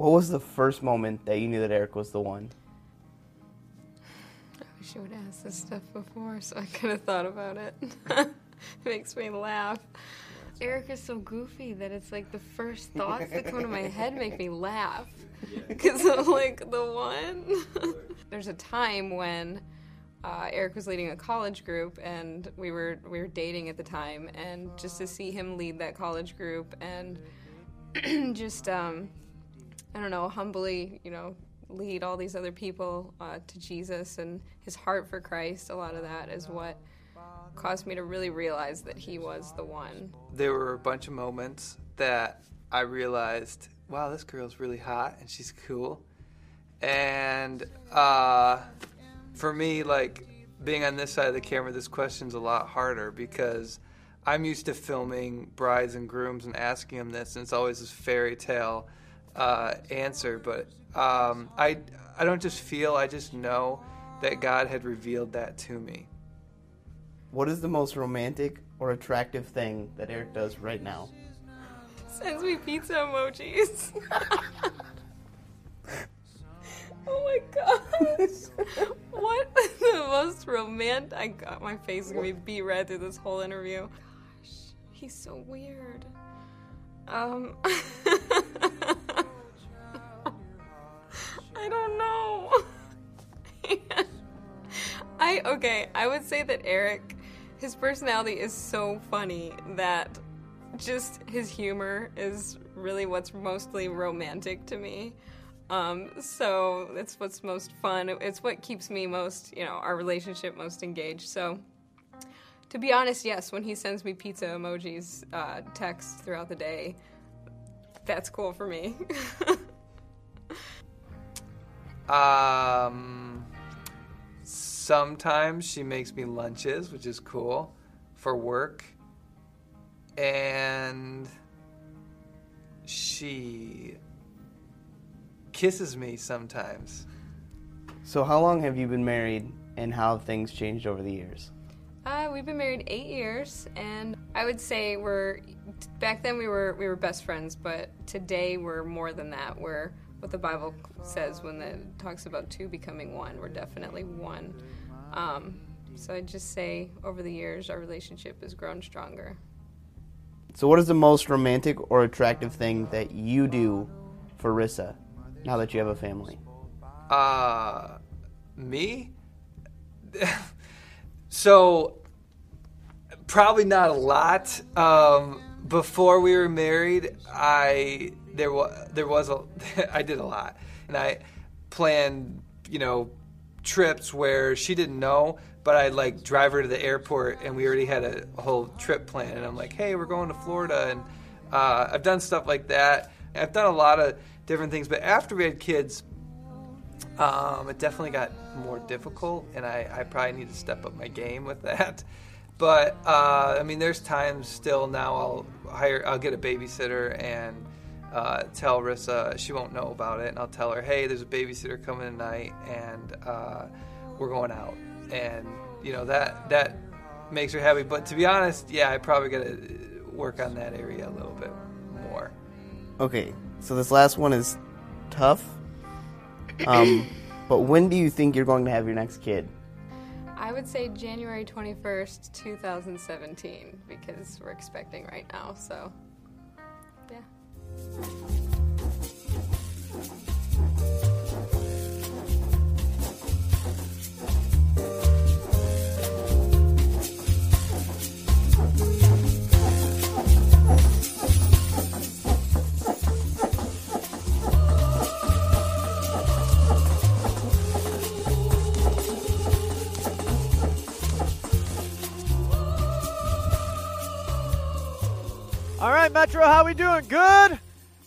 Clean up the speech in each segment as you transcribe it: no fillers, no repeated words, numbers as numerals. What was the first moment that you knew that Eric was the one? I wish you would ask this stuff before so I could have thought about it. It makes me laugh. Eric is so goofy that it's like the first thoughts that come to my head make me laugh. Because I'm like, the one? There's a time when Eric was leading a college group, and we were dating at the time, and just to see him lead that college group and just, I don't know, humbly, you know, lead all these other people to Jesus and his heart for Christ, a lot of that is what caused me to really realize that he was the one. There were a bunch of moments that I realized, wow, this girl's really hot and she's cool. And for me, like, being on this side of the camera, this question's a lot harder because I'm used to filming brides and grooms and asking them this, and it's always this fairy tale answer. But I don't just feel, I just know that God had revealed that to me. What is the most romantic or attractive thing that Eric does right now? Sends me pizza emojis. Oh my gosh. What the most romantic... I got my face is going to be red through this whole interview. Gosh, he's so weird. I don't know. I would say that Eric, his personality is so funny that just his humor is really what's mostly romantic to me. So it's what's most fun. It's what keeps me most, you know, our relationship most engaged. So to be honest, yes, when he sends me pizza emojis, texts throughout the day, that's cool for me. Sometimes she makes me lunches, which is cool, for work. And she kisses me sometimes. So how long have you been married, and how have things changed over the years? We've been married 8 years, and I would say back then we were best friends, but today we're more than that. We're what the Bible says when it talks about two becoming one. We're definitely one. So I'd just say over the years our relationship has grown stronger. So what is the most romantic or attractive thing that you do for Rissa now that you have a family? Me? So probably not a lot. Before we were married, I did a lot, and I planned, you know, trips where she didn't know, but I'd like drive her to the airport, and we already had a whole trip planned, and I'm like, hey, we're going to Florida, and I've done stuff like that. I've done a lot of different things, but after we had kids, it definitely got more difficult, and I probably need to step up my game with that. But I mean, there's times still now I'll get a babysitter and tell Rissa, she won't know about it, and I'll tell her, hey, there's a babysitter coming tonight, and we're going out, and you know, that makes her happy. But to be honest, yeah, I probably gotta work on that area a little bit more. Okay, so this last one is tough, but when do you think you're going to have your next kid? I would say January 21st, 2017, because we're expecting right now, so yeah. All right, Metro, how we doing? Good?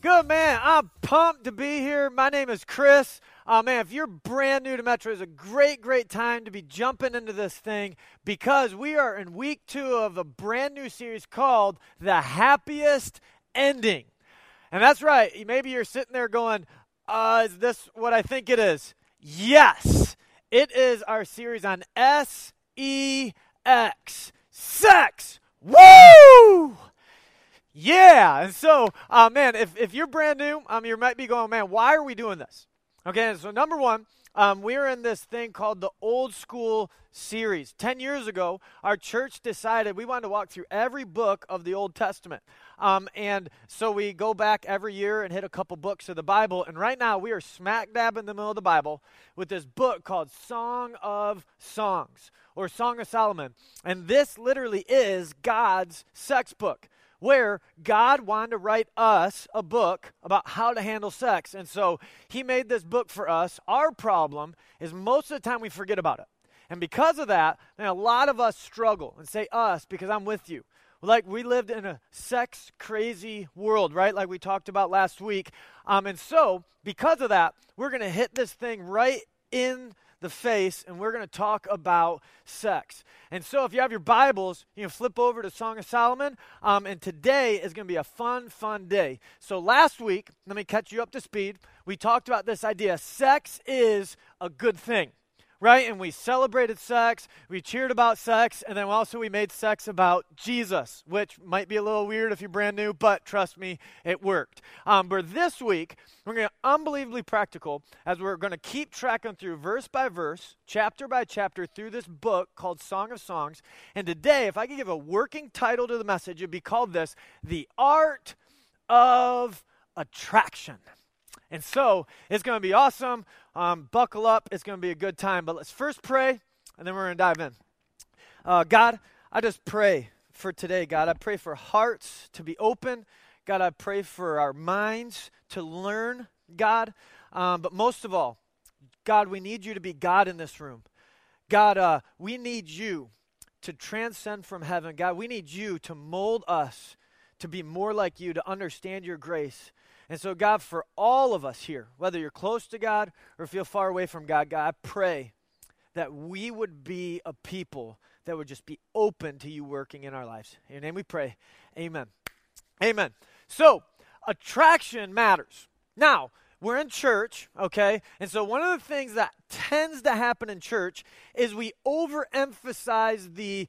Good, man. I'm pumped to be here. My name is Chris. Man, if you're brand new to Metro, it's a great, great time to be jumping into this thing because we are in week 2 of a brand new series called The Happiest Ending. And that's right. Maybe you're sitting there going, is this what I think it is? Yes. It is our series on S-E-X. Sex. Woo! Yeah. And so, man, if you're brand new, you might be going, man, why are we doing this? Okay, so number one, we're in this thing called the Old School Series. 10 years ago, our church decided we wanted to walk through every book of the Old Testament. And so we go back every year and hit a couple books of the Bible. And right now, we are smack dab in the middle of the Bible with this book called Song of Songs or Song of Solomon. And this literally is God's sex book, where God wanted to write us a book about how to handle sex. And so he made this book for us. Our problem is most of the time we forget about it. And because of that, man, a lot of us struggle. And say us because I'm with you. Like we lived in a sex-crazy world, right? Like we talked about last week. And so because of that, we're going to hit this thing right in the face, and we're going to talk about sex. And so if you have your Bibles, you can flip over to Song of Solomon, and today is going to be a fun day. So last week, let me catch you up to speed, we talked about this idea, sex is a good thing, right? And we celebrated sex, we cheered about sex, and then also we made sex about Jesus, which might be a little weird if you're brand new, but trust me, it worked. But this week, we're going to unbelievably practical as we're going to keep tracking through verse by verse, chapter by chapter through this book called Song of Songs. And today, if I could give a working title to the message, it'd be called this, The Art of Attraction. And so it's going to be awesome. Buckle up. It's going to be a good time. But let's first pray, and then we're going to dive in. God, I just pray for today, God. I pray for hearts to be open. God, I pray for our minds to learn, God. But most of all, God, we need you to be God in this room. God, we need you to transcend from heaven. God, we need you to mold us to be more like you, to understand your grace. And so, God, for all of us here, whether you're close to God or feel far away from God, God, I pray that we would be a people that would just be open to you working in our lives. In your name we pray. Amen. Amen. So, attraction matters. Now, we're in church, okay? And so one of the things that tends to happen in church is we overemphasize the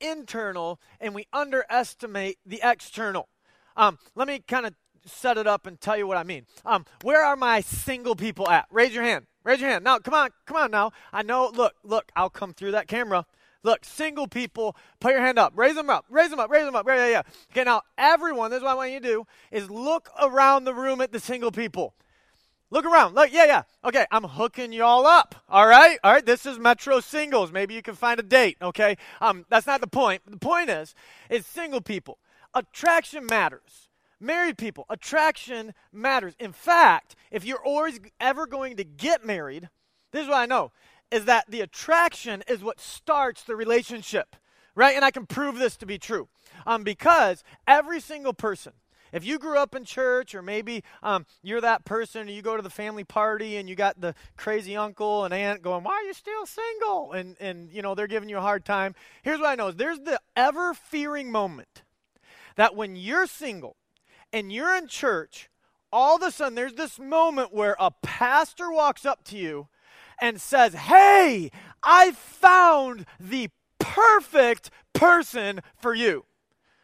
internal and we underestimate the external. Let me kind of set it up and tell you what I mean. Where are my single people at? Raise your hand. Raise your hand. Now, come on now. I know, look, I'll come through that camera. Look, single people, put your hand up. Raise them up. Raise them up. Raise them up. Yeah, yeah, yeah. Okay, now, everyone, this is what I want you to do, is look around the room at the single people. Look around. Look, yeah, yeah. Okay, I'm hooking y'all up, all right? All right, this is Metro Singles. Maybe you can find a date, okay? That's not the point. The point is single people. Attraction matters. Married people, attraction matters. In fact, if you're always ever going to get married, this is what I know, is that the attraction is what starts the relationship, right? And I can prove this to be true because every single person, if you grew up in church or maybe you're that person and you go to the family party and you got the crazy uncle and aunt going, why are you still single? And you know, they're giving you a hard time. Here's what I know, is there's the ever-fearing moment that when you're single, and you're in church, all of a sudden there's this moment where a pastor walks up to you and says, hey, I found the perfect person for you.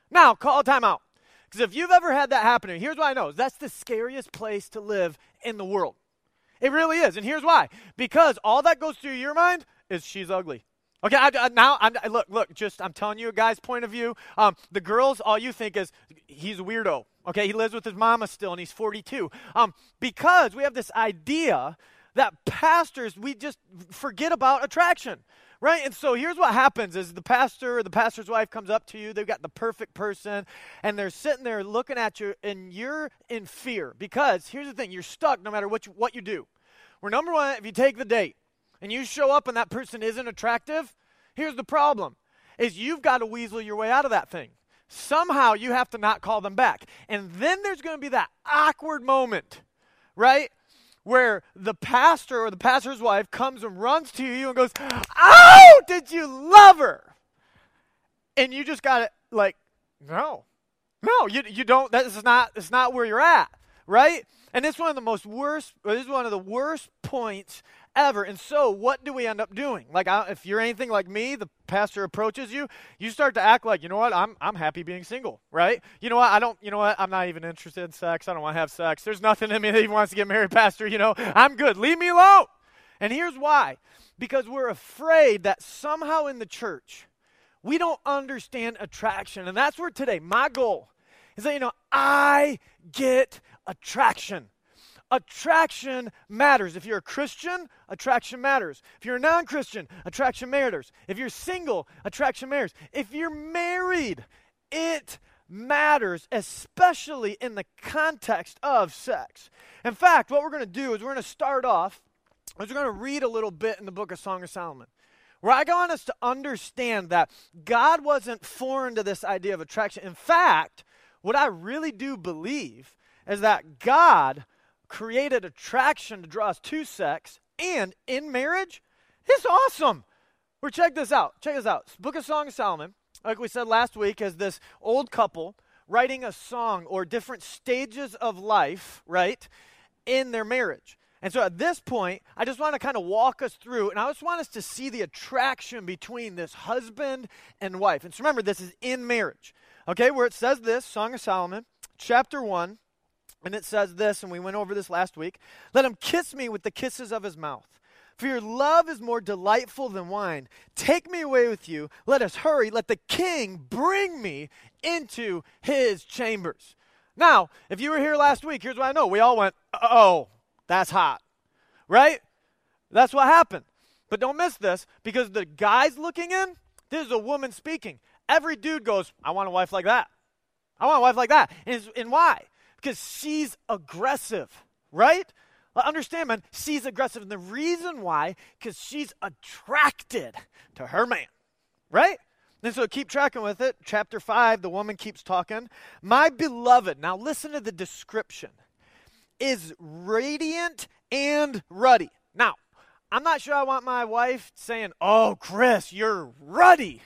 Now, call time out. Because if you've ever had that happen, here's what I know. That's the scariest place to live in the world. It really is. And here's why. Because all that goes through your mind is she's ugly. Okay, I'm telling you a guy's point of view. The girls, all you think is he's a weirdo. Okay, he lives with his mama still, and he's 42. Because we have this idea that pastors, we just forget about attraction, right? And so here's what happens is the pastor or the pastor's wife comes up to you. They've got the perfect person, and they're sitting there looking at you, and you're in fear. Because here's the thing, you're stuck no matter what you do. Well, number one, if you take the date and you show up and that person isn't attractive, here's the problem, is you've got to weasel your way out of that thing. Somehow you have to not call them back. And then there's going to be that awkward moment, right, where the pastor or the pastor's wife comes and runs to you and goes, oh, did you love her? And you just got to, like, no, you don't, it's not where you're at, right? And it's one of the worst points ever. And so what do we end up doing? Like, if you're anything like me, the pastor approaches you, you start to act like, you know what, I'm happy being single, right? You know what, I'm not even interested in sex. I don't want to have sex. There's nothing in me that even wants to get married, pastor. You know, I'm good. Leave me alone. And here's why. Because we're afraid that somehow in the church, we don't understand attraction. And that's where today, my goal is that, you know, I get attraction. Attraction matters. If you're a Christian, attraction matters. If you're a non-Christian, attraction matters. If you're single, attraction matters. If you're married, it matters, especially in the context of sex. In fact, what we're going to do is we're going to start off, we're going to read a little bit in the book of Song of Solomon, where I want us to understand that God wasn't foreign to this idea of attraction. In fact, what I really do believe is that God created attraction to draw us to sex, and in marriage, it's awesome. Well, check this out. Check this out. Book of Song of Solomon, like we said last week, is this old couple writing a song or different stages of life, right, in their marriage. And so at this point, I just want to kind of walk us through, and I just want us to see the attraction between this husband and wife. And so remember, this is in marriage, okay, where it says this, Song of Solomon, chapter 1. And it says this, and we went over this last week. Let him kiss me with the kisses of his mouth. For your love is more delightful than wine. Take me away with you. Let us hurry. Let the king bring me into his chambers. Now, if you were here last week, here's what I know. We all went, oh, that's hot, right? That's what happened. But don't miss this, because the guy's looking in, this is a woman speaking. Every dude goes, I want a wife like that. I want a wife like that. And why? Because she's aggressive, right? Understand, man, she's aggressive. And the reason why, because she's attracted to her man, right? And so keep tracking with it. Chapter 5, the woman keeps talking. My beloved, now listen to the description, is radiant and ruddy. Now, I'm not sure I want my wife saying, oh, Chris, you're ruddy.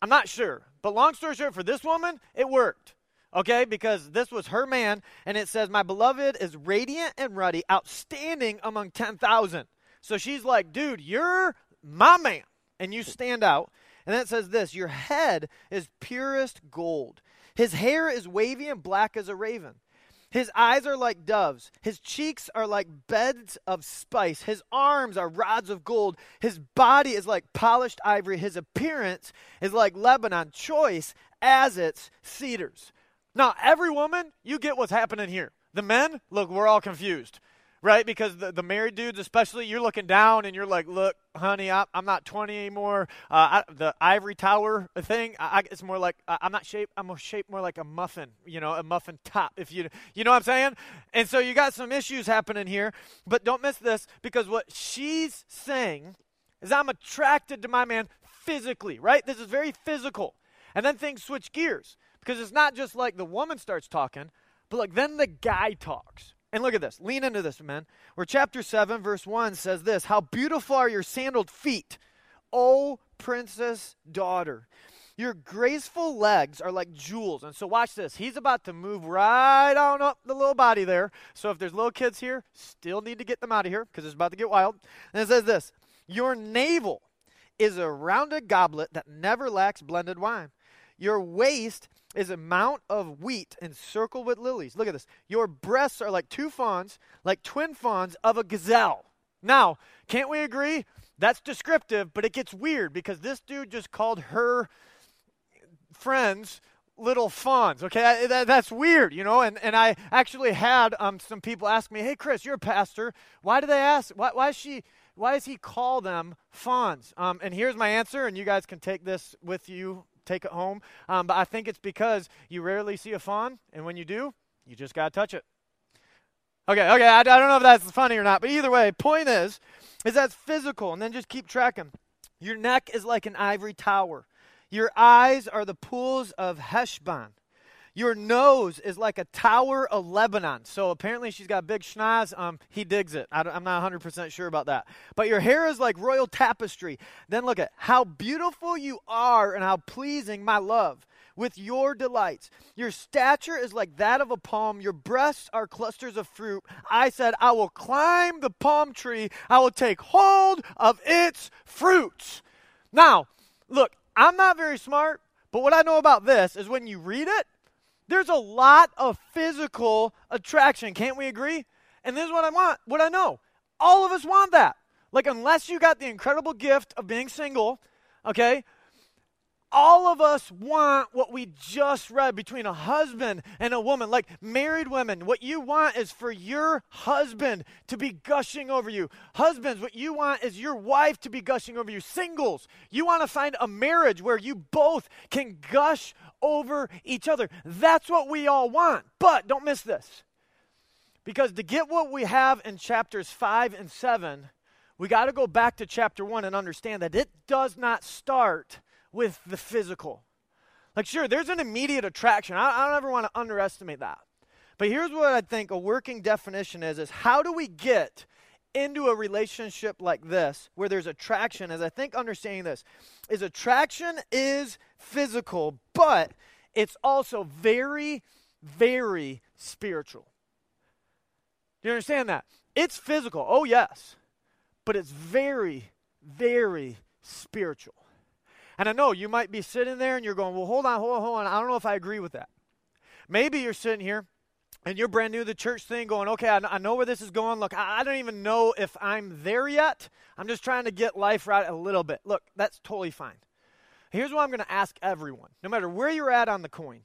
I'm not sure. But long story short, for this woman, it worked. Okay, because this was her man, and it says, my beloved is radiant and ruddy, outstanding among 10,000. So she's like, dude, you're my man, and you stand out. And then it says this, your head is purest gold. His hair is wavy and black as a raven. His eyes are like doves. His cheeks are like beds of spice. His arms are rods of gold. His body is like polished ivory. His appearance is like Lebanon, choice as its cedars. Now, every woman, you get what's happening here. The men, look, we're all confused, right? Because the married dudes, especially, you're looking down and you're like, look, honey, I'm not 20 anymore. The ivory tower thing, it's more like, I'm not shaped, I'm shaped more like a muffin, you know, a muffin top, if you know what I'm saying? And so you got some issues happening here, but don't miss this, because what she's saying is I'm attracted to my man physically, right? This is very physical. And then things switch gears. Because it's not just like the woman starts talking, but like then the guy talks. And look at this. Lean into this, men. Where chapter 7, verse 1 says this, how beautiful are your sandaled feet, O princess daughter. Your graceful legs are like jewels. And so watch this. He's about to move right on up the little body there. So if there's little kids here, still need to get them out of here because it's about to get wild. And it says this, your navel is a rounded goblet that never lacks blended wine. Your waist is a mount of wheat encircled with lilies. Look at this. Your breasts are like two fawns, like twin fawns of a gazelle. Now, can't we agree? That's descriptive, but it gets weird because this dude just called her friends little fawns. Okay, that's weird, you know. And I actually had some people ask me, hey, Chris, you're a pastor. Why do they ask? Why does he call them fawns? And here's my answer, and you guys can take this with you. Take it home, but I think it's because you rarely see a fawn, and when you do, you just got to touch it. Okay, I don't know if that's funny or not, but either way, point is that's physical, and then just keep tracking. Your neck is like an ivory tower. Your eyes are the pools of Heshbon. Your nose is like a tower of Lebanon. So apparently she's got big schnoz. He digs it. I'm not 100% sure about that. But your hair is like royal tapestry. Then look at how beautiful you are and how pleasing my love. with your delights. Your stature is like that of a palm. Your breasts are clusters of fruit. I said, I will climb the palm tree. I will take hold of its fruits. Now, look, I'm not very smart, but what I know about this is when you read it, there's a lot of physical attraction. Can't we agree? And this is what I want, what I know. All of us want that. Like, unless you got the incredible gift of being single, okay, all of us want what we just read between a husband and a woman. Like, married women, what you want is for your husband to be gushing over you. Husbands, what you want is your wife to be gushing over you. Singles, you want to find a marriage where you both can gush over each other. That's what we all want. But don't miss this, because to get what we have in chapters 5 and 7, we got to go back to chapter 1 and understand that it does not start with the physical. Like, sure, there's an immediate attraction. I don't ever want to underestimate that. But here's what I think a working definition is how do we get into a relationship like this where there's attraction? As I think understanding this is attraction is physical, but it's also very, very spiritual. Do you understand that? It's physical, oh yes. But it's very, very spiritual. And I know you might be sitting there and you're going, well, hold on. I don't know if I agree with that. Maybe you're sitting here and you're brand new to the church thing going, okay, I know where this is going. Look, I don't even know if I'm there yet. I'm just trying to get life right a little bit. Look, that's totally fine. Here's what I'm going to ask everyone, no matter where you're at on the coin,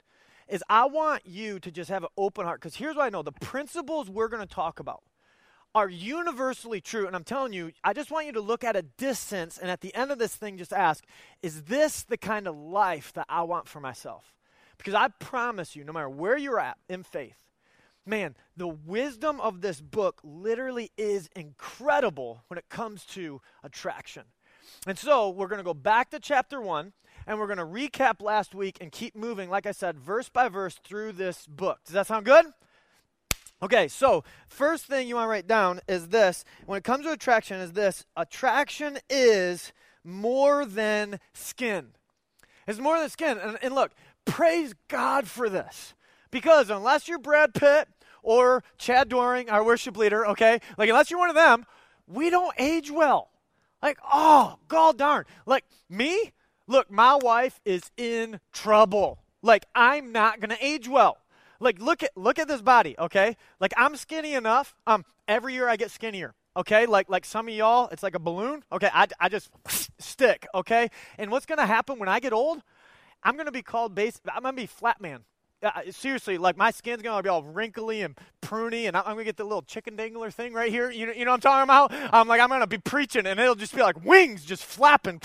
is I want you to just have an open heart. Because here's what I know. The principles we're going to talk about are universally true, and I'm telling you, I just want you to look at a distance, and at the end of this thing, just ask, is this the kind of life that I want for myself? Because I promise you, no matter where you're at in faith, man, the wisdom of this book literally is incredible when it comes to attraction. And so, we're going to go back to chapter 1, and we're going to recap last week and keep moving, like I said, verse by verse through this book. Does that sound good? Okay, so first thing you want to write down is this. When it comes to attraction is this. Attraction is more than skin. It's more than skin. And look, praise God for this. Because unless you're Brad Pitt or Chad Doring, our worship leader, okay, like unless you're one of them, we don't age well. Like, oh, god darn. Like me, look, my wife is in trouble. Like I'm not going to age well. Like, look at this body, okay? Like, I'm skinny enough. Every year I get skinnier, okay? Like some of y'all, it's like a balloon. Okay, I just stick, okay? And what's going to happen when I get old? I'm going to be called I'm going to be flat man. Seriously, like, my skin's going to be all wrinkly and pruny, and I'm going to get the little chicken dangler thing right here. You know what I'm talking about? I'm going to be preaching, and it'll just be like wings just flapping,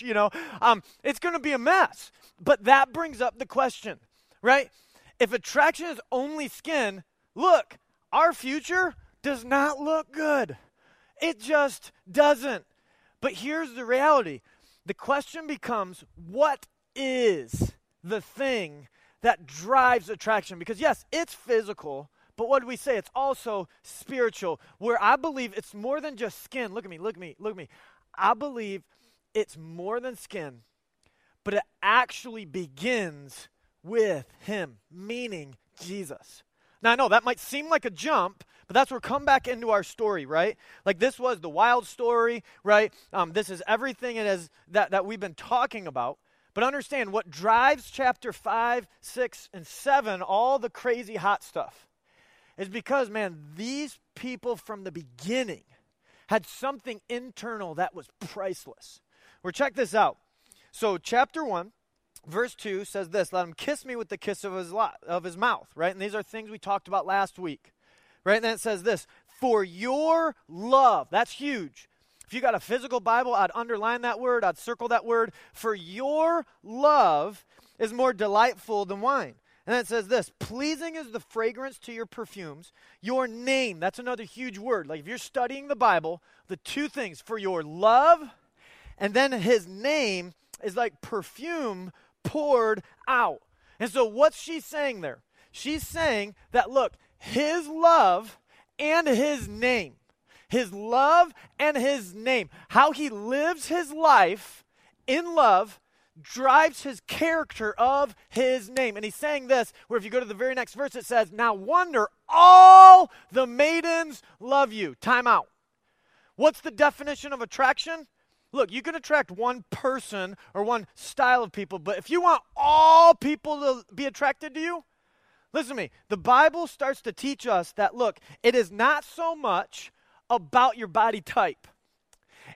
you know? It's going to be a mess. But that brings up the question, right? If attraction is only skin, look, our future does not look good. It just doesn't. But here's the reality. The question becomes, what is the thing that drives attraction? Because yes, it's physical, but what do we say? It's also spiritual, where I believe it's more than just skin. Look at me. I believe it's more than skin, but it actually begins with him, meaning Jesus. Now, I know that might seem like a jump, but that's where come back into our story, right? Like, this was the wild story, right? This is everything it is that we've been talking about. But understand what drives chapter 5, 6, and 7, all the crazy hot stuff, is because, man, these people from the beginning had something internal that was priceless. Well, check this out. So chapter 1. Verse 2 says this, let him kiss me with the kiss of his mouth, right? And these are things we talked about last week, right? And then it says this, for your love, that's huge. If you got a physical Bible, I'd underline that word, I'd circle that word. For your love is more delightful than wine. And then it says this, pleasing is the fragrance to your perfumes. Your name, that's another huge word. Like if you're studying the Bible, the two things, for your love, and then his name is like perfume poured out. And so what's she saying there? She's saying that, look, his love and his name, his love and his name, how he lives his life in love drives his character of his name. And he's saying this, where if you go to the very next verse, it says, now wonder all the maidens love you. Time out. What's the definition of attraction? Look, you can attract one person or one style of people, but if you want all people to be attracted to you, listen to me. The Bible starts to teach us that, look, it is not so much about your body type.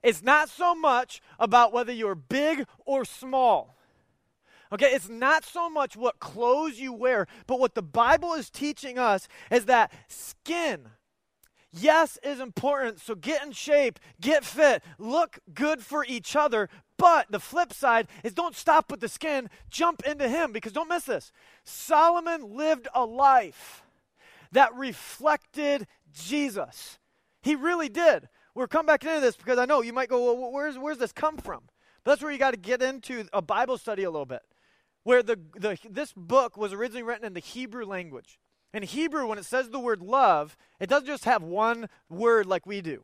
It's not so much about whether you're big or small. Okay, it's not so much what clothes you wear, but what the Bible is teaching us is that skin, yes, is important. So get in shape, get fit, look good for each other. But the flip side is don't stop with the skin, jump into him, because don't miss this. Solomon lived a life that reflected Jesus. He really did. We're coming back into this because I know you might go, well, where's this come from? But that's where you got to get into a Bible study a little bit, where this book was originally written in the Hebrew language. In Hebrew, when it says the word love, it doesn't just have one word like we do,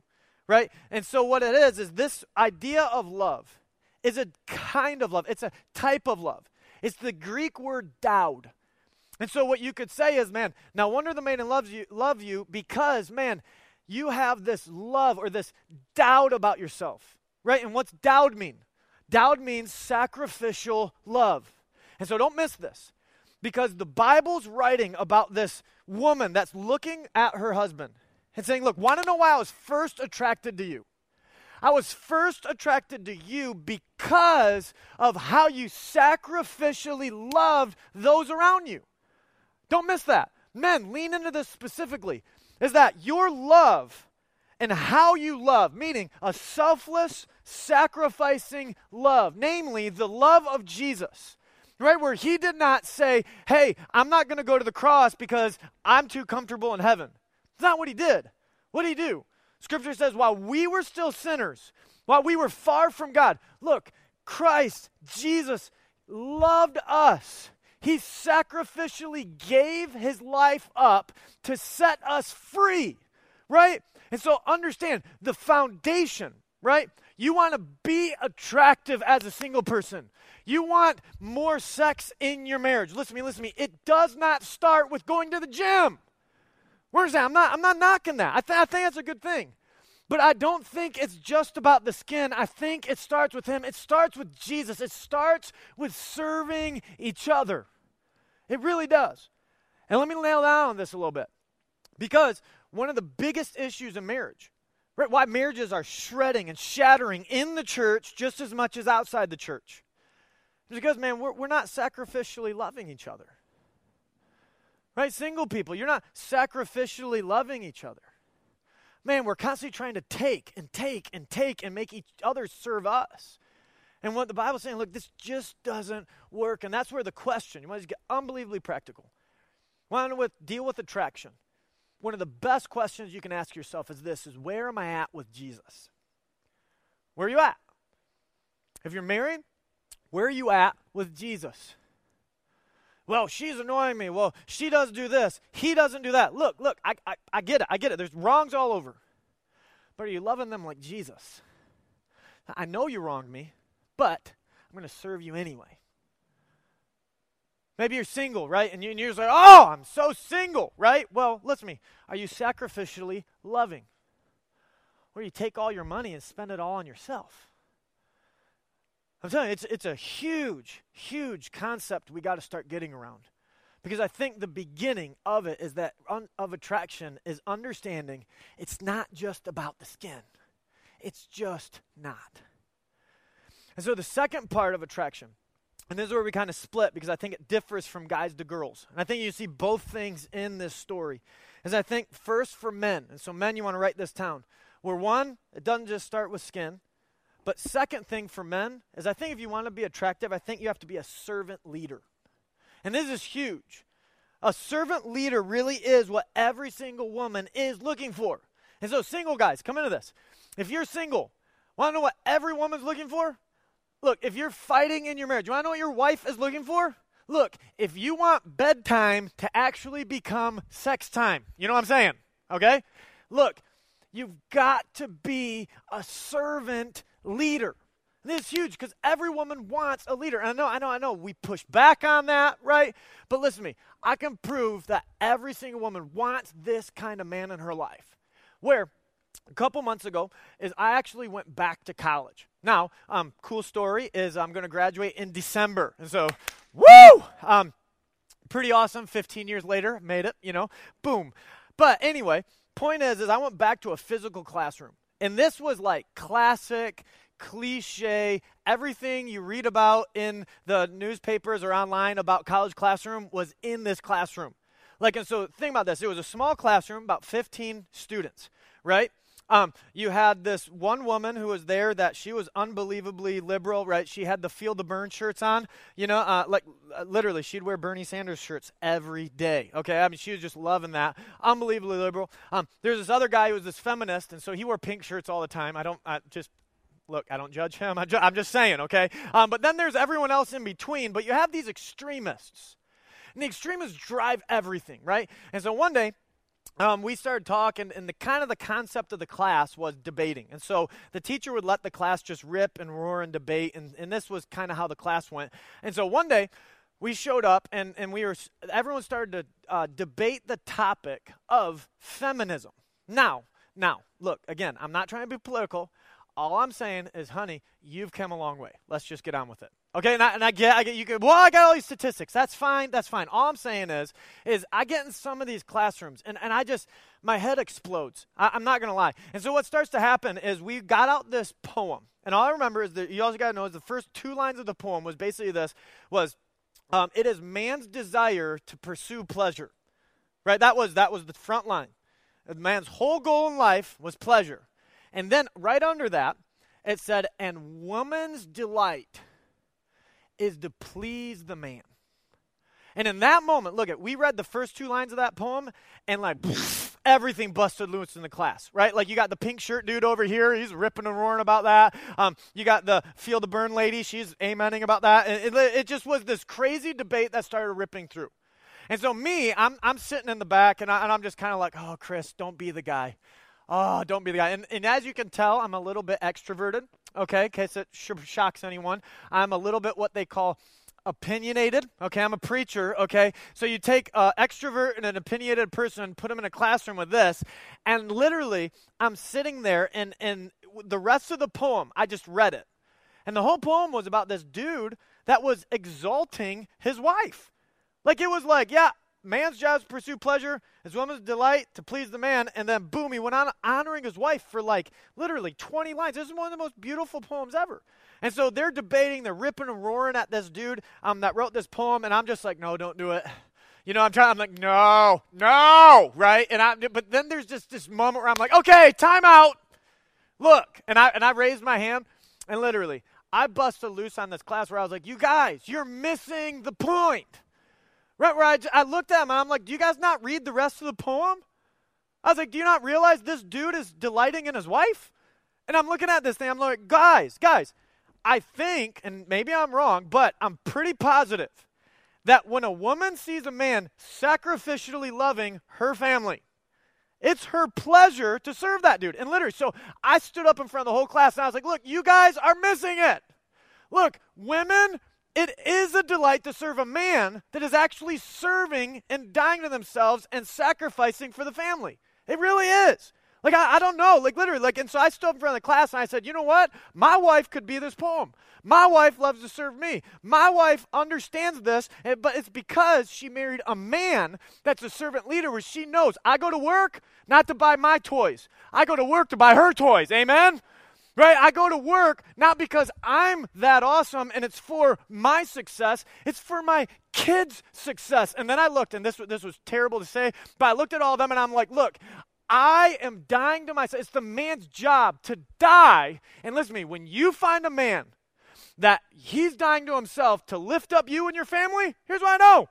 right? And so what it is this idea of love is a kind of love. It's a type of love. It's the Greek word dowd. And so what you could say is, man, now wonder the maiden love you because, man, you have this love or this doubt about yourself, right? And what's doubt mean? Doubt means sacrificial love. And so don't miss this, because the Bible's writing about this woman that's looking at her husband and saying, look, want to know why I was first attracted to you? I was first attracted to you because of how you sacrificially loved those around you. Don't miss that. Men, lean into this specifically. Is that your love and how you love, meaning a selfless, sacrificing love, namely the love of Jesus, right? Where he did not say, hey, I'm not going to go to the cross because I'm too comfortable in heaven. It's not what he did. What did he do? Scripture says, while we were still sinners, while we were far from God, look, Christ, Jesus, loved us. He sacrificially gave his life up to set us free, right? And so understand the foundation, right? You want to be attractive as a single person. You want more sex in your marriage. Listen to me. It does not start with going to the gym. Where's that? I'm not knocking that. I think that's a good thing. But I don't think it's just about the skin. I think it starts with him. It starts with Jesus. It starts with serving each other. It really does. And let me nail down on this a little bit. Because one of the biggest issues in marriage, right, why marriages are shredding and shattering in the church just as much as outside the church, is because, man, we're not sacrificially loving each other. Right? Single people, you're not sacrificially loving each other. Man, we're constantly trying to take and take and take and make each other serve us. And what the Bible's saying, look, this just doesn't work. And that's where the question, you might just get unbelievably practical. Want to deal with attraction? One of the best questions you can ask yourself is this, is where am I at with Jesus? Where are you at? If you're married, where are you at with Jesus? Well, she's annoying me. Well, she does do this. He doesn't do that. Look, I get it. I get it. There's wrongs all over. But are you loving them like Jesus? I know you wronged me, but I'm going to serve you anyway. Maybe you're single, right? And you're just like, oh, I'm so single, right? Well, listen to me. Are you sacrificially loving? Or you take all your money and spend it all on yourself? I'm telling you, it's a huge, huge concept we got to start getting around, because I think the beginning of it is that of attraction is understanding it's not just about the skin. It's just not. And so the second part of attraction, and this is where we kind of split because I think it differs from guys to girls. And I think you see both things in this story. Is I think first for men, and so men, you want to write this down, where one, it doesn't just start with skin. But second thing for men is I think if you want to be attractive, I think you have to be a servant leader. And this is huge. A servant leader really is what every single woman is looking for. And so single guys, come into this. If you're single, want to know what every woman's looking for? Look, if you're fighting in your marriage, you want to know what your wife is looking for? Look, if you want bedtime to actually become sex time, you know what I'm saying, okay? Look, you've got to be a servant leader. And this is huge because every woman wants a leader. And I know, we push back on that, right? But listen to me. I can prove that every single woman wants this kind of man in her life. Where a couple months ago is I actually went back to college. Now, cool story is I'm going to graduate in December. And so, woo! Pretty awesome. 15 years later, made it, you know, boom. But anyway, point is I went back to a physical classroom. And this was like classic, cliche, everything you read about in the newspapers or online about college classroom was in this classroom. Like, and so think about this. It was a small classroom, about 15 students, right? You had this one woman who was there that she was unbelievably liberal, right? She had the Feel the Burn shirts on, you know, literally she'd wear Bernie Sanders shirts every day. Okay. I mean, she was just loving that. Unbelievably liberal. There's this other guy who was this feminist. And so he wore pink shirts all the time. Look, I don't judge him. I'm just saying, okay? But then there's everyone else in between. But you have these extremists. And the extremists drive everything, right? And so one day, we started talking, and the concept of the class was debating. And so the teacher would let the class just rip and roar and debate. And this was kind of how the class went. And so one day, we showed up, and everyone started to debate the topic of feminism. Now, look, again, I'm not trying to be political. All I'm saying is, honey, you've come a long way. Let's just get on with it. Okay, and I get you. Well, I got all these statistics. That's fine. All I'm saying is I get in some of these classrooms, and I just, my head explodes. I'm not going to lie. And so what starts to happen is we got out this poem, and all I remember is that you also got to know is the first two lines of the poem was basically this, it is man's desire to pursue pleasure, right? That was the front line. Man's whole goal in life was pleasure. And then right under that, it said, and woman's delight is to please the man. And in that moment, we read the first two lines of that poem, and everything busted loose in the class, right? Like you got the pink shirt dude over here. He's ripping and roaring about that. You got the Feel the Burn lady. She's amening about that. It just was this crazy debate that started ripping through. And so me, I'm sitting in the back, and I'm just kind of like, oh, Chris, don't be the guy. Oh, don't be the guy. And as you can tell, I'm a little bit extroverted, okay, in case it shocks anyone. I'm a little bit what they call opinionated, okay? I'm a preacher, okay? So you take an extrovert and an opinionated person and put them in a classroom with this, and literally I'm sitting there, and the rest of the poem, I just read it. And the whole poem was about this dude that was exalting his wife. Like it was like, yeah, man's job is to pursue pleasure, his woman's delight to please the man, and then boom, he went on honoring his wife for like literally 20 lines. This is one of the most beautiful poems ever. And so they're debating, they're ripping and roaring at this dude that wrote this poem, and I'm just like, no, don't do it. You know, I'm like, no, right? But then there's just this moment where I'm like, okay, time out. Look, and I raised my hand, and literally, I busted loose on this class where I was like, you guys, you're missing the point. Right where I looked at him, and I'm like, do you guys not read the rest of the poem? I was like, do you not realize this dude is delighting in his wife? And I'm looking at this thing. I'm like, guys, I think, and maybe I'm wrong, but I'm pretty positive that when a woman sees a man sacrificially loving her family, it's her pleasure to serve that dude. And literally, so I stood up in front of the whole class, and I was like, look, you guys are missing it. Look, women, it is a delight to serve a man that is actually serving and dying to themselves and sacrificing for the family. It really is. Like, I don't know. Like, literally. Like, and so I stood in front of the class and I said, you know what? My wife could be this poem. My wife loves to serve me. My wife understands this, but it's because she married a man that's a servant leader where she knows I go to work not to buy my toys. I go to work to buy her toys. Amen? Right? I go to work not because I'm that awesome and it's for my success. It's for my kids' success. And then I looked, and this was terrible to say, but I looked at all of them and I'm like, look, I am dying to myself. It's the man's job to die. And listen to me, when you find a man that he's dying to himself to lift up you and your family, here's what I know.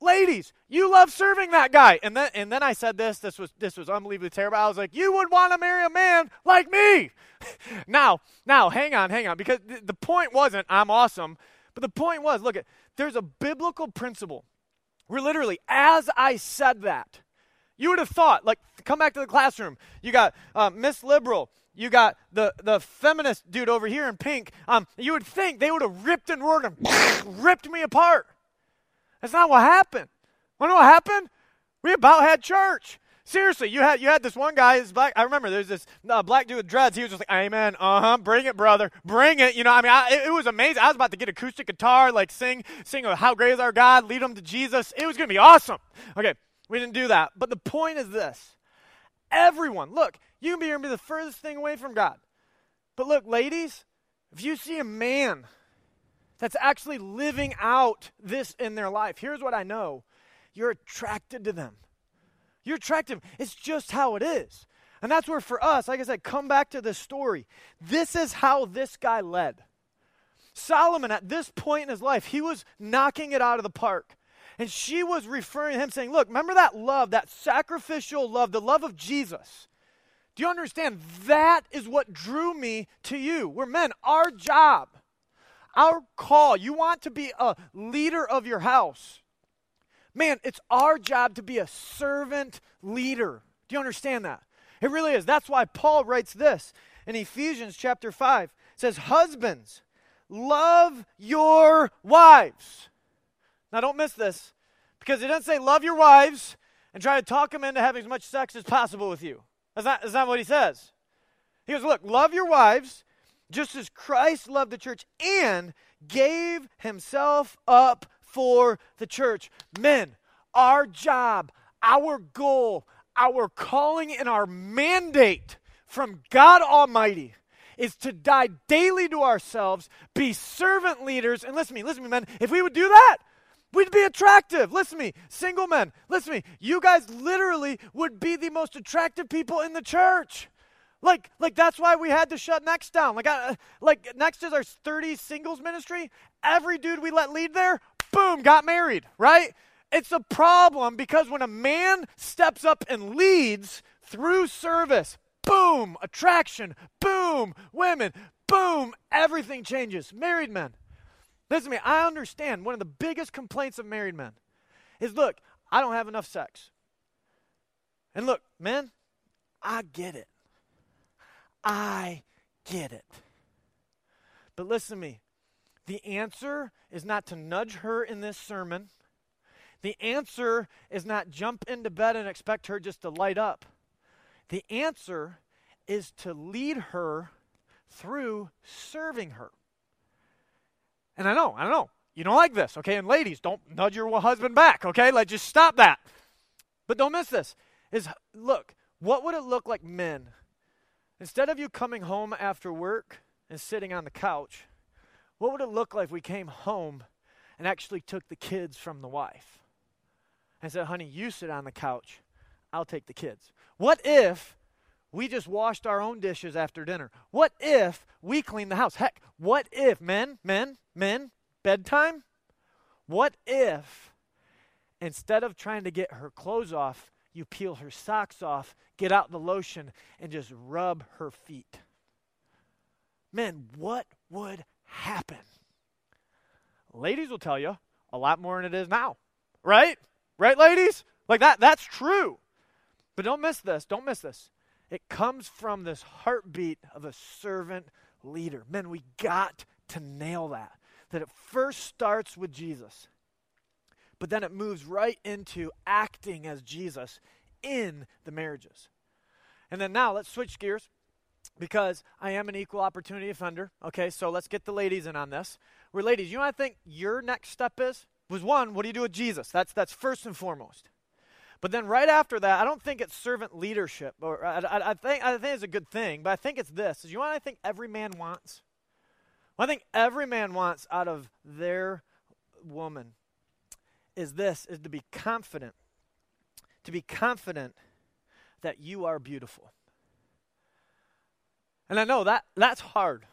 Ladies, you love serving that guy. And then I said this was unbelievably terrible. I was like, you would want to marry a man like me. Now, hang on, because the point wasn't I'm awesome, but the point was, look, there's a biblical principle where literally as I said that, you would have thought, like, come back to the classroom. You got Miss Liberal, You got the feminist dude over here in pink. You would think they would have ripped and roared and ripped me apart. That's not what happened. You know what happened? We about had church. Seriously, you had this one guy. His black, I remember there was this black dude with dreads. He was just like, amen, bring it, brother, bring it. You know, I mean, it was amazing. I was about to get acoustic guitar, like sing How Great Is Our God, lead them to Jesus. It was going to be awesome. Okay, we didn't do that. But the point is this. Everyone, look, you can be here and be the furthest thing away from God. But look, ladies, if you see a man that's actually living out this in their life, here's what I know. You're attracted to them. You're attractive. It's just how it is. And that's where for us, like I said, come back to this story. This is how this guy led. Solomon, at this point in his life, he was knocking it out of the park. And she was referring to him saying, look, remember that love, that sacrificial love, the love of Jesus. Do you understand? That is what drew me to you. We're men. Our job, our call. You want to be a leader of your house. Man, it's our job to be a servant leader. Do you understand that? It really is. That's why Paul writes this in Ephesians chapter 5. It says, husbands, love your wives. Now, don't miss this, because it doesn't say love your wives and try to talk them into having as much sex as possible with you. That's not what he says. He goes, look, love your wives just as Christ loved the church and gave himself up for the church. Men, our job, our goal, our calling, and our mandate from God Almighty is to die daily to ourselves, be servant leaders, and listen to me, men, if we would do that, we'd be attractive. Listen to me, single men, listen to me, you guys literally would be the most attractive people in the church. Like that's why we had to shut Next down. Like Next is our 30 singles ministry. Every dude we let lead there, boom, got married, right? It's a problem, because when a man steps up and leads through service, boom, attraction, boom, women, boom, everything changes. Married men. Listen to me, I understand one of the biggest complaints of married men is, look, I don't have enough sex. And look, men, I get it. But listen to me. The answer is not to nudge her in this sermon. The answer is not jump into bed and expect her just to light up. The answer is to lead her through serving her. And I know, you don't like this, okay? And ladies, don't nudge your husband back, okay? Like, just stop that. But don't miss this. Look, what would it look like, men, instead of you coming home after work and sitting on the couch, what would it look like if we came home and actually took the kids from the wife and said, honey, you sit on the couch, I'll take the kids? What if we just washed our own dishes after dinner? What if we cleaned the house? Heck, what if, men, bedtime? What if instead of trying to get her clothes off, you peel her socks off, get out the lotion, and just rub her feet? Men, what would happen? Ladies will tell you a lot more than it is now, right, ladies? Like, that's true. But don't miss this. It comes from this heartbeat of a servant leader. Men, we got to nail that. It first starts with Jesus, but then it moves right into acting as Jesus in the marriages. And then now let's switch gears, because I am an equal opportunity offender. Okay, so let's get the ladies in on this. We're ladies. You know what I think your next step is? Was one, what do you do with Jesus? That's first and foremost. But then right after that, I don't think it's servant leadership. Or I think it's a good thing, but I think it's this. You know what I think every man wants? What I think every man wants out of their woman is this, is to be confident. To be confident that you are beautiful. And I know that's hard,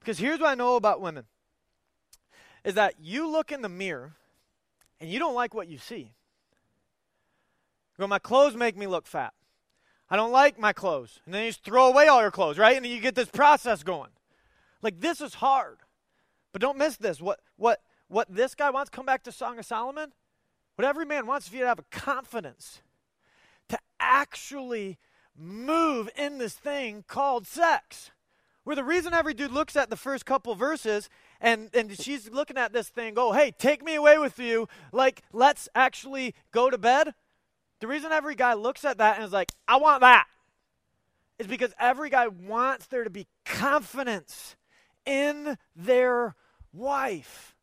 because here's what I know about women, is that you look in the mirror and you don't like what you see. You go, my clothes make me look fat. I don't like my clothes. And then you just throw away all your clothes, right? And then you get this process going. Like, this is hard. But don't miss this. What this guy wants, come back to Song of Solomon, what every man wants is for you to have a confidence to actually move in this thing called sex. Where the reason every dude looks at the first couple verses and she's looking at this thing, oh, hey, take me away with you. Like, let's actually go to bed. The reason every guy looks at that and is like, I want that, is because every guy wants there to be confidence in their wife.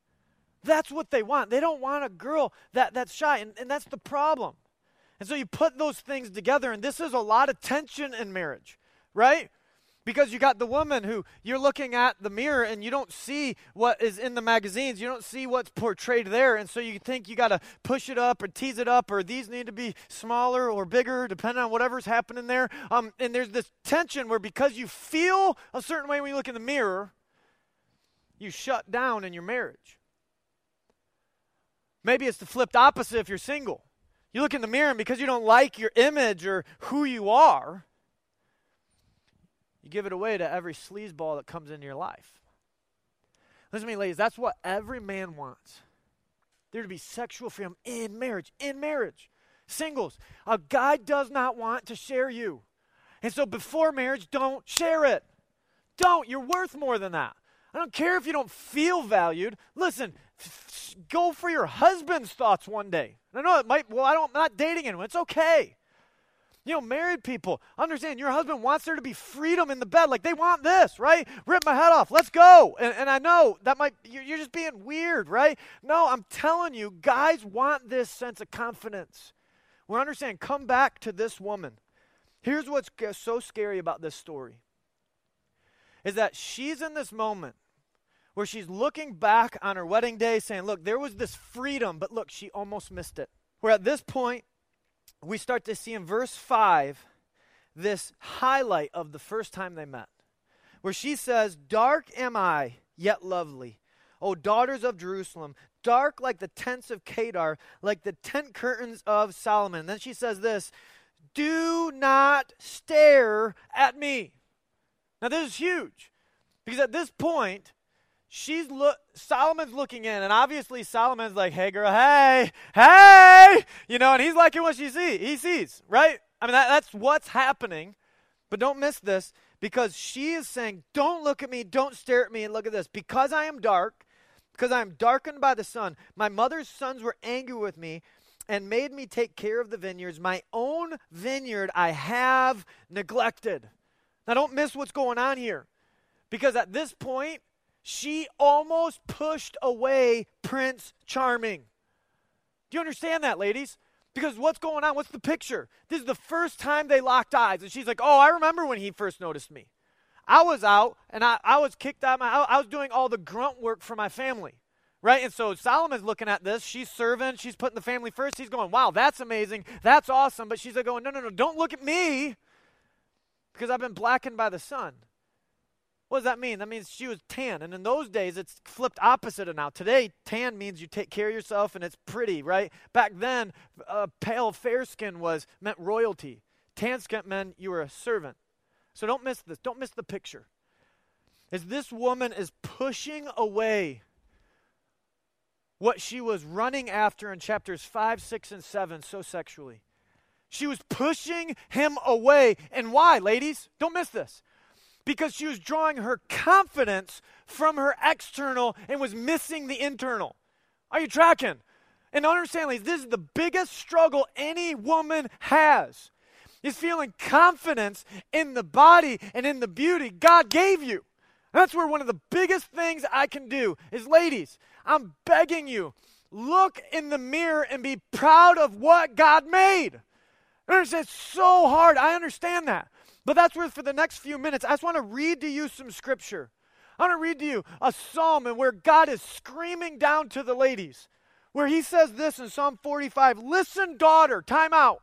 That's what they want. They don't want a girl that's shy, and that's the problem. And so you put those things together, and this is a lot of tension in marriage, right? Because you got the woman who you're looking at the mirror and you don't see what is in the magazines. You don't see what's portrayed there. And so you think you got to push it up or tease it up, or these need to be smaller or bigger depending on whatever's happening there. And there's this tension where because you feel a certain way when you look in the mirror, you shut down in your marriage. Maybe it's the flipped opposite if you're single. You look in the mirror and because you don't like your image or who you are, you give it away to every sleazeball that comes into your life. Listen to me, ladies. That's what every man wants. There to be sexual freedom in marriage. In marriage. Singles, a guy does not want to share you. And so before marriage, don't share it. Don't. You're worth more than that. I don't care if you don't feel valued. Listen, go for your husband's thoughts one day. I know it might, I'm not dating anyone. It's okay. You know, married people, understand your husband wants there to be freedom in the bed. Like, they want this, right? Rip my head off. Let's go. And I know that might, you're just being weird, right? No, I'm telling you, guys want this sense of confidence. Well, understand, come back to this woman. Here's what's so scary about this story. Is that she's in this moment where she's looking back on her wedding day saying, look, there was this freedom, but look, she almost missed it. Where at this point, we start to see in verse 5 this highlight of the first time they met, where she says, dark am I, yet lovely. O daughters of Jerusalem, dark like the tents of Kedar, like the tent curtains of Solomon. And then she says this, do not stare at me. Now this is huge, because at this point, Solomon's looking in, and obviously Solomon's like, hey, girl, hey, you know, and he's liking what he sees, right? I mean, that's what's happening, but don't miss this, because she is saying, don't look at me, don't stare at me, and look at this. Because I am dark, because I am darkened by the sun, my mother's sons were angry with me and made me take care of the vineyards. My own vineyard I have neglected. Now, don't miss what's going on here, because at this point, she almost pushed away Prince Charming. Do you understand that, ladies? Because what's going on? What's the picture? This is the first time they locked eyes. And she's like, oh, I remember when he first noticed me. I was out, and I was kicked out. I was doing all the grunt work for my family, right? And so Solomon's looking at this. She's serving. She's putting the family first. He's going, wow, that's amazing. That's awesome. But she's like going, no, don't look at me because I've been blackened by the sun. What does that mean? That means she was tan. And in those days, it's flipped opposite of now. Today, tan means you take care of yourself and it's pretty, right? Back then, pale, fair skin meant royalty. Tan skin meant you were a servant. So don't miss this. Don't miss the picture. As this woman is pushing away what she was running after in chapters 5, 6, and 7 so sexually. She was pushing him away. And why, ladies? Don't miss this. Because she was drawing her confidence from her external and was missing the internal. Are you tracking? And understand, ladies, this is the biggest struggle any woman has, is feeling confidence in the body and in the beauty God gave you. And that's where one of the biggest things I can do is, ladies, I'm begging you, look in the mirror and be proud of what God made. Understand, it's so hard. I understand that. But that's where for the next few minutes, I just want to read to you some scripture. I want to read to you a psalm and where God is screaming down to the ladies, where he says this in Psalm 45, listen, daughter, time out.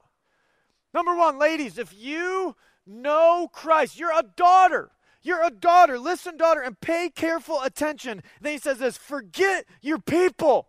Number one, ladies, if you know Christ, you're a daughter. You're a daughter. Listen, daughter, and pay careful attention. Then he says this, forget your people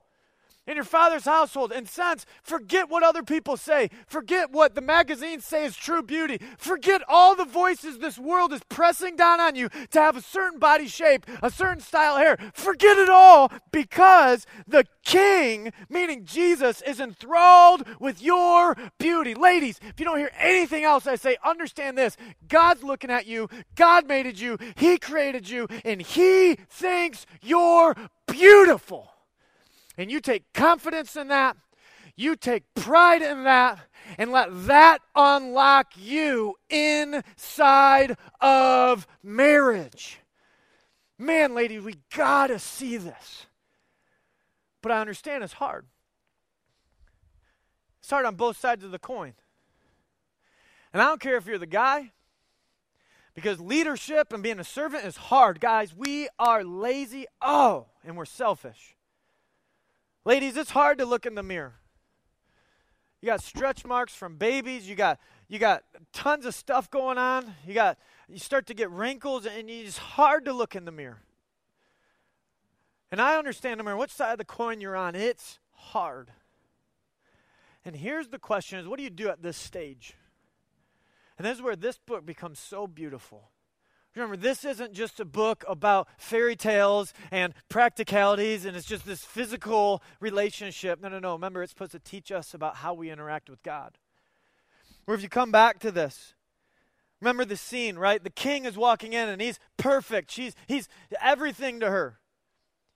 in your father's household. And sons, forget what other people say. Forget what the magazines say is true beauty. Forget all the voices this world is pressing down on you to have a certain body shape, a certain style hair. Forget it all, because the King, meaning Jesus, is enthralled with your beauty. Ladies, if you don't hear anything else I say, understand this. God's looking at you. God made you. He created you. And He thinks you're beautiful. And you take confidence in that, you take pride in that, and let that unlock you inside of marriage. Man, ladies, we gotta see this. But I understand it's hard. It's hard on both sides of the coin. And I don't care if you're the guy, because leadership and being a servant is hard. Guys, we are lazy, and we're selfish. Ladies, it's hard to look in the mirror. You got stretch marks from babies. You got tons of stuff going on. You start to get wrinkles, and it's hard to look in the mirror. And I understand no matter which side of the coin you're on, it's hard. And here's the question is, what do you do at this stage? And this is where this book becomes so beautiful. Remember, this isn't just a book about fairy tales and practicalities and it's just this physical relationship. No. Remember, it's supposed to teach us about how we interact with God. Or if you come back to this, remember the scene, right? The king is walking in and he's perfect. He's everything to her.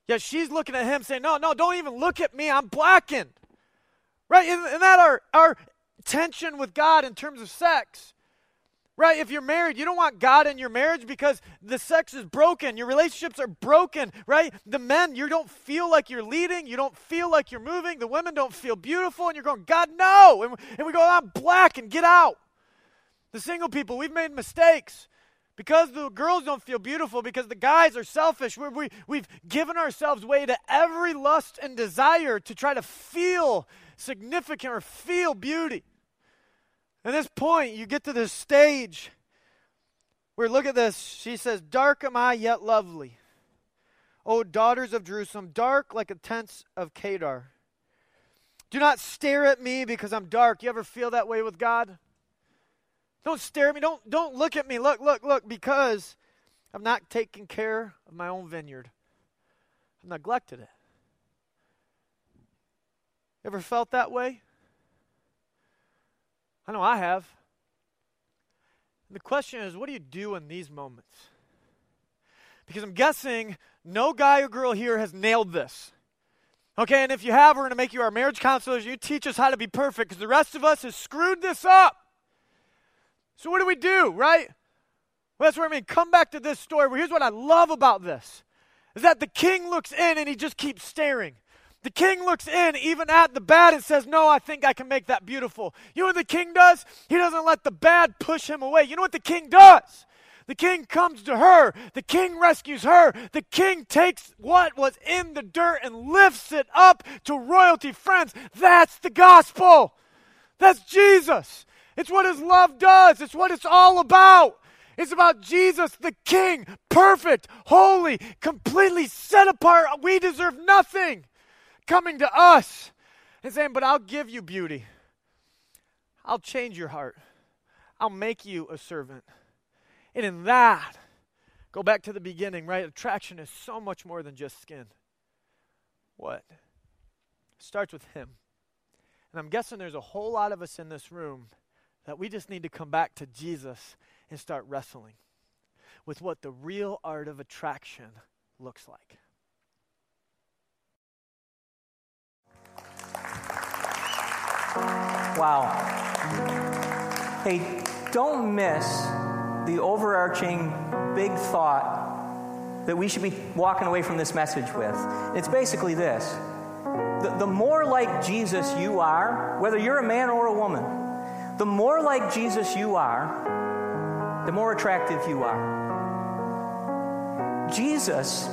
Yet she's looking at him saying, no, don't even look at me. I'm blackened. Right? Isn't that our tension with God in terms of sex? Right, if you're married, you don't want God in your marriage because the sex is broken. Your relationships are broken, right? The men, you don't feel like you're leading. You don't feel like you're moving. The women don't feel beautiful. And you're going, God, no. And we go, I'm black and get out. The single people, we've made mistakes because the girls don't feel beautiful, because the guys are selfish. We've given ourselves way to every lust and desire to try to feel significant or feel beauty. At this point, you get to this stage where, look at this. She says, dark am I, yet lovely. O daughters of Jerusalem, dark like the tents of Kedar. Do not stare at me because I'm dark. You ever feel that way with God? Don't stare at me. Don't look at me. Look, because I'm not taking care of my own vineyard. I've neglected it. Ever felt that way? I know I have. The question is, what do you do in these moments? Because I'm guessing no guy or girl here has nailed this. Okay, and if you have, we're going to make you our marriage counselors. You teach us how to be perfect because the rest of us has screwed this up. So what do we do, right? Well, that's what I mean. Come back to this story. Well, here's what I love about this, is that the king looks in and he just keeps staring. The king looks in even at the bad and says, no, I think I can make that beautiful. You know what the king does? He doesn't let the bad push him away. You know what the king does? The king comes to her. The king rescues her. The king takes what was in the dirt and lifts it up to royalty. Friends, that's the gospel. That's Jesus. It's what his love does. It's what it's all about. It's about Jesus, the king, perfect, holy, completely set apart. We deserve nothing. Coming to us and saying, but I'll give you beauty. I'll change your heart. I'll make you a servant. And in that, go back to the beginning, right? Attraction is so much more than just skin. What? It starts with Him. And I'm guessing there's a whole lot of us in this room that we just need to come back to Jesus and start wrestling with what the real art of attraction looks like. Wow. Hey, don't miss the overarching big thought that we should be walking away from this message with. It's basically this. The more like Jesus you are, whether you're a man or a woman, the more like Jesus you are, the more attractive you are. Jesus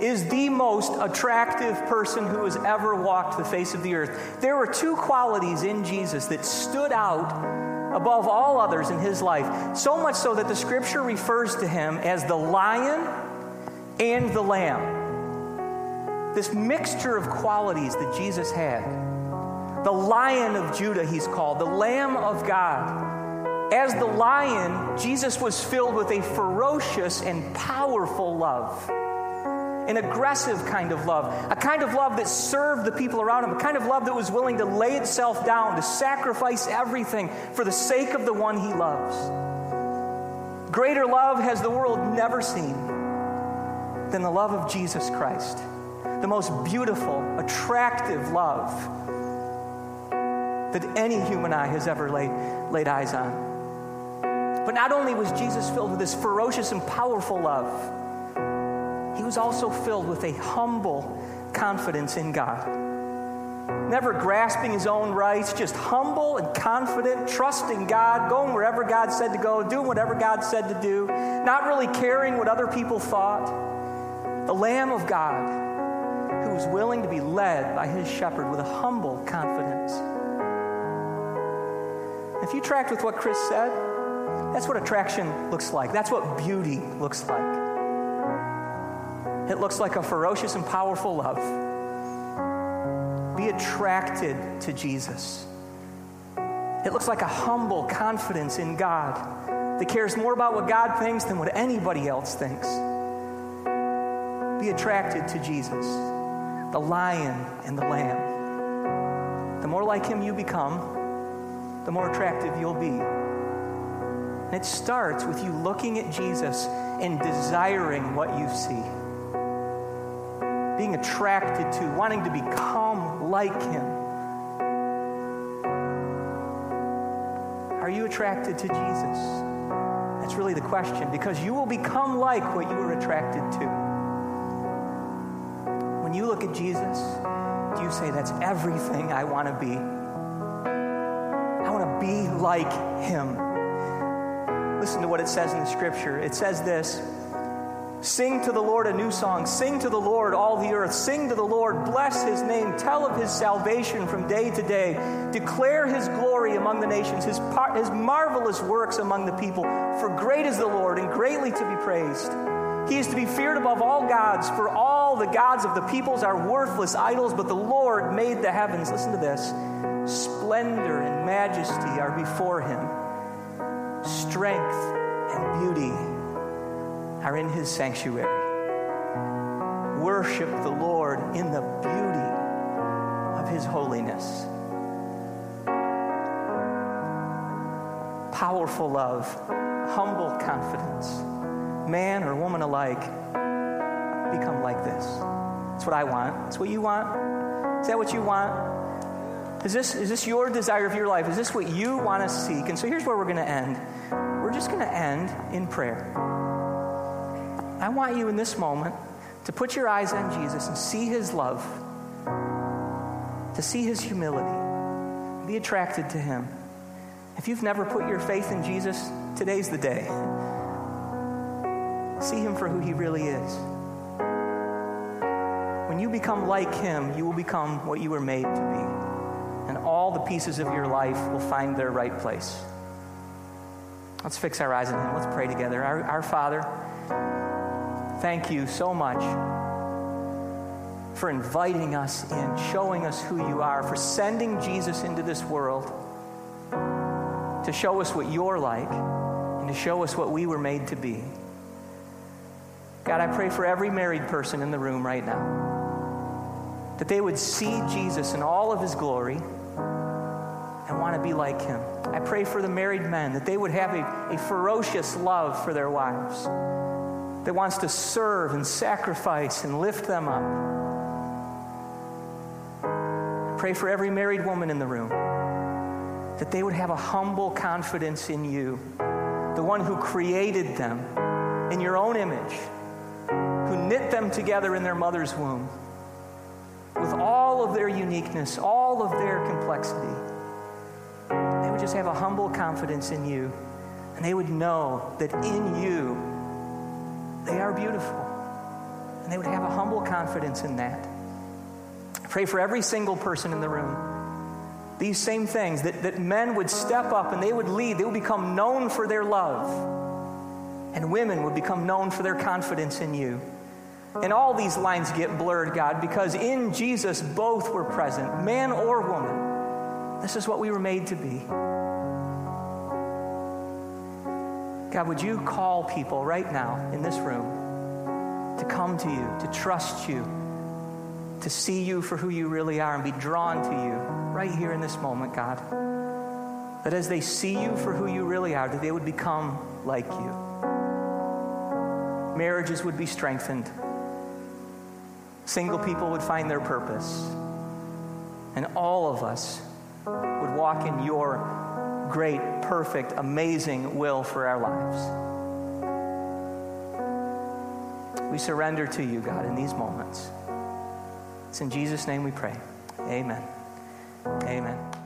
is the most attractive person who has ever walked the face of the earth. There were two qualities in Jesus that stood out above all others in his life, so much so that the scripture refers to him as the lion and the lamb. This mixture of qualities that Jesus had. The Lion of Judah, he's called, the Lamb of God. As the lion, Jesus was filled with a ferocious and powerful love. An aggressive kind of love, a kind of love that served the people around him, a kind of love that was willing to lay itself down, to sacrifice everything for the sake of the one he loves. Greater love has the world never seen than the love of Jesus Christ, the most beautiful, attractive love that any human eye has ever laid eyes on. But not only was Jesus filled with this ferocious and powerful love, he was also filled with a humble confidence in God. Never grasping his own rights, just humble and confident, trusting God, going wherever God said to go, doing whatever God said to do, not really caring what other people thought. The Lamb of God, who was willing to be led by his shepherd with a humble confidence. If you tracked with what Chris said, that's what attraction looks like. That's what beauty looks like. It looks like a ferocious and powerful love. Be attracted to Jesus. It looks like a humble confidence in God that cares more about what God thinks than what anybody else thinks. Be attracted to Jesus, the Lion and the Lamb. The more like him you become, the more attractive you'll be. And it starts with you looking at Jesus and desiring what you see. Being attracted to, wanting to become like him. Are you attracted to Jesus? That's really the question, because you will become like what you were attracted to. When you look at Jesus, do you say, that's everything I want to be? I want to be like him. Listen to what it says in the scripture. It says this, sing to the Lord a new song. Sing to the Lord, all the earth. Sing to the Lord. Bless his name. Tell of his salvation from day to day. Declare his glory among the nations, his marvelous works among the people. For great is the Lord and greatly to be praised. He is to be feared above all gods, for all the gods of the peoples are worthless idols, but the Lord made the heavens. Listen to this. Splendor and majesty are before him. Strength and beauty are in his sanctuary. Worship the Lord in the beauty of his holiness. Powerful love, humble confidence. Man or woman alike, become like this. That's what I want. That's what you want. Is that what you want? Is this your desire of your life? Is this what you want to seek? And so here's where we're going to end. We're just going to end in prayer. I want you in this moment to put your eyes on Jesus and see his love, to see his humility, be attracted to him. If you've never put your faith in Jesus, today's the day. See him for who he really is. When you become like him, you will become what you were made to be, and all the pieces of your life will find their right place. Let's fix our eyes on him. Let's pray together. Our Father, thank you so much for inviting us in, showing us who you are, for sending Jesus into this world to show us what you're like and to show us what we were made to be. God, I pray for every married person in the room right now, that they would see Jesus in all of his glory and want to be like him. I pray for the married men, that they would have a ferocious love for their wives, that wants to serve and sacrifice and lift them up. Pray for every married woman in the room, that they would have a humble confidence in you, the one who created them in your own image, who knit them together in their mother's womb, with all of their uniqueness, all of their complexity. They would just have a humble confidence in you, and they would know that in you, they are beautiful, and they would have a humble confidence in that. I pray for every single person in the room, these same things, that men would step up and they would lead. They would become known for their love, and women would become known for their confidence in you. And all these lines get blurred, God, because in Jesus both were present, man or woman. This is what we were made to be. God, would you call people right now in this room to come to you, to trust you, to see you for who you really are and be drawn to you right here in this moment, God. That as they see you for who you really are, that they would become like you. Marriages would be strengthened. Single people would find their purpose. And all of us would walk in your great, perfect, amazing will for our lives. We surrender to you, God, in these moments. It's in Jesus' name we pray. Amen. Amen.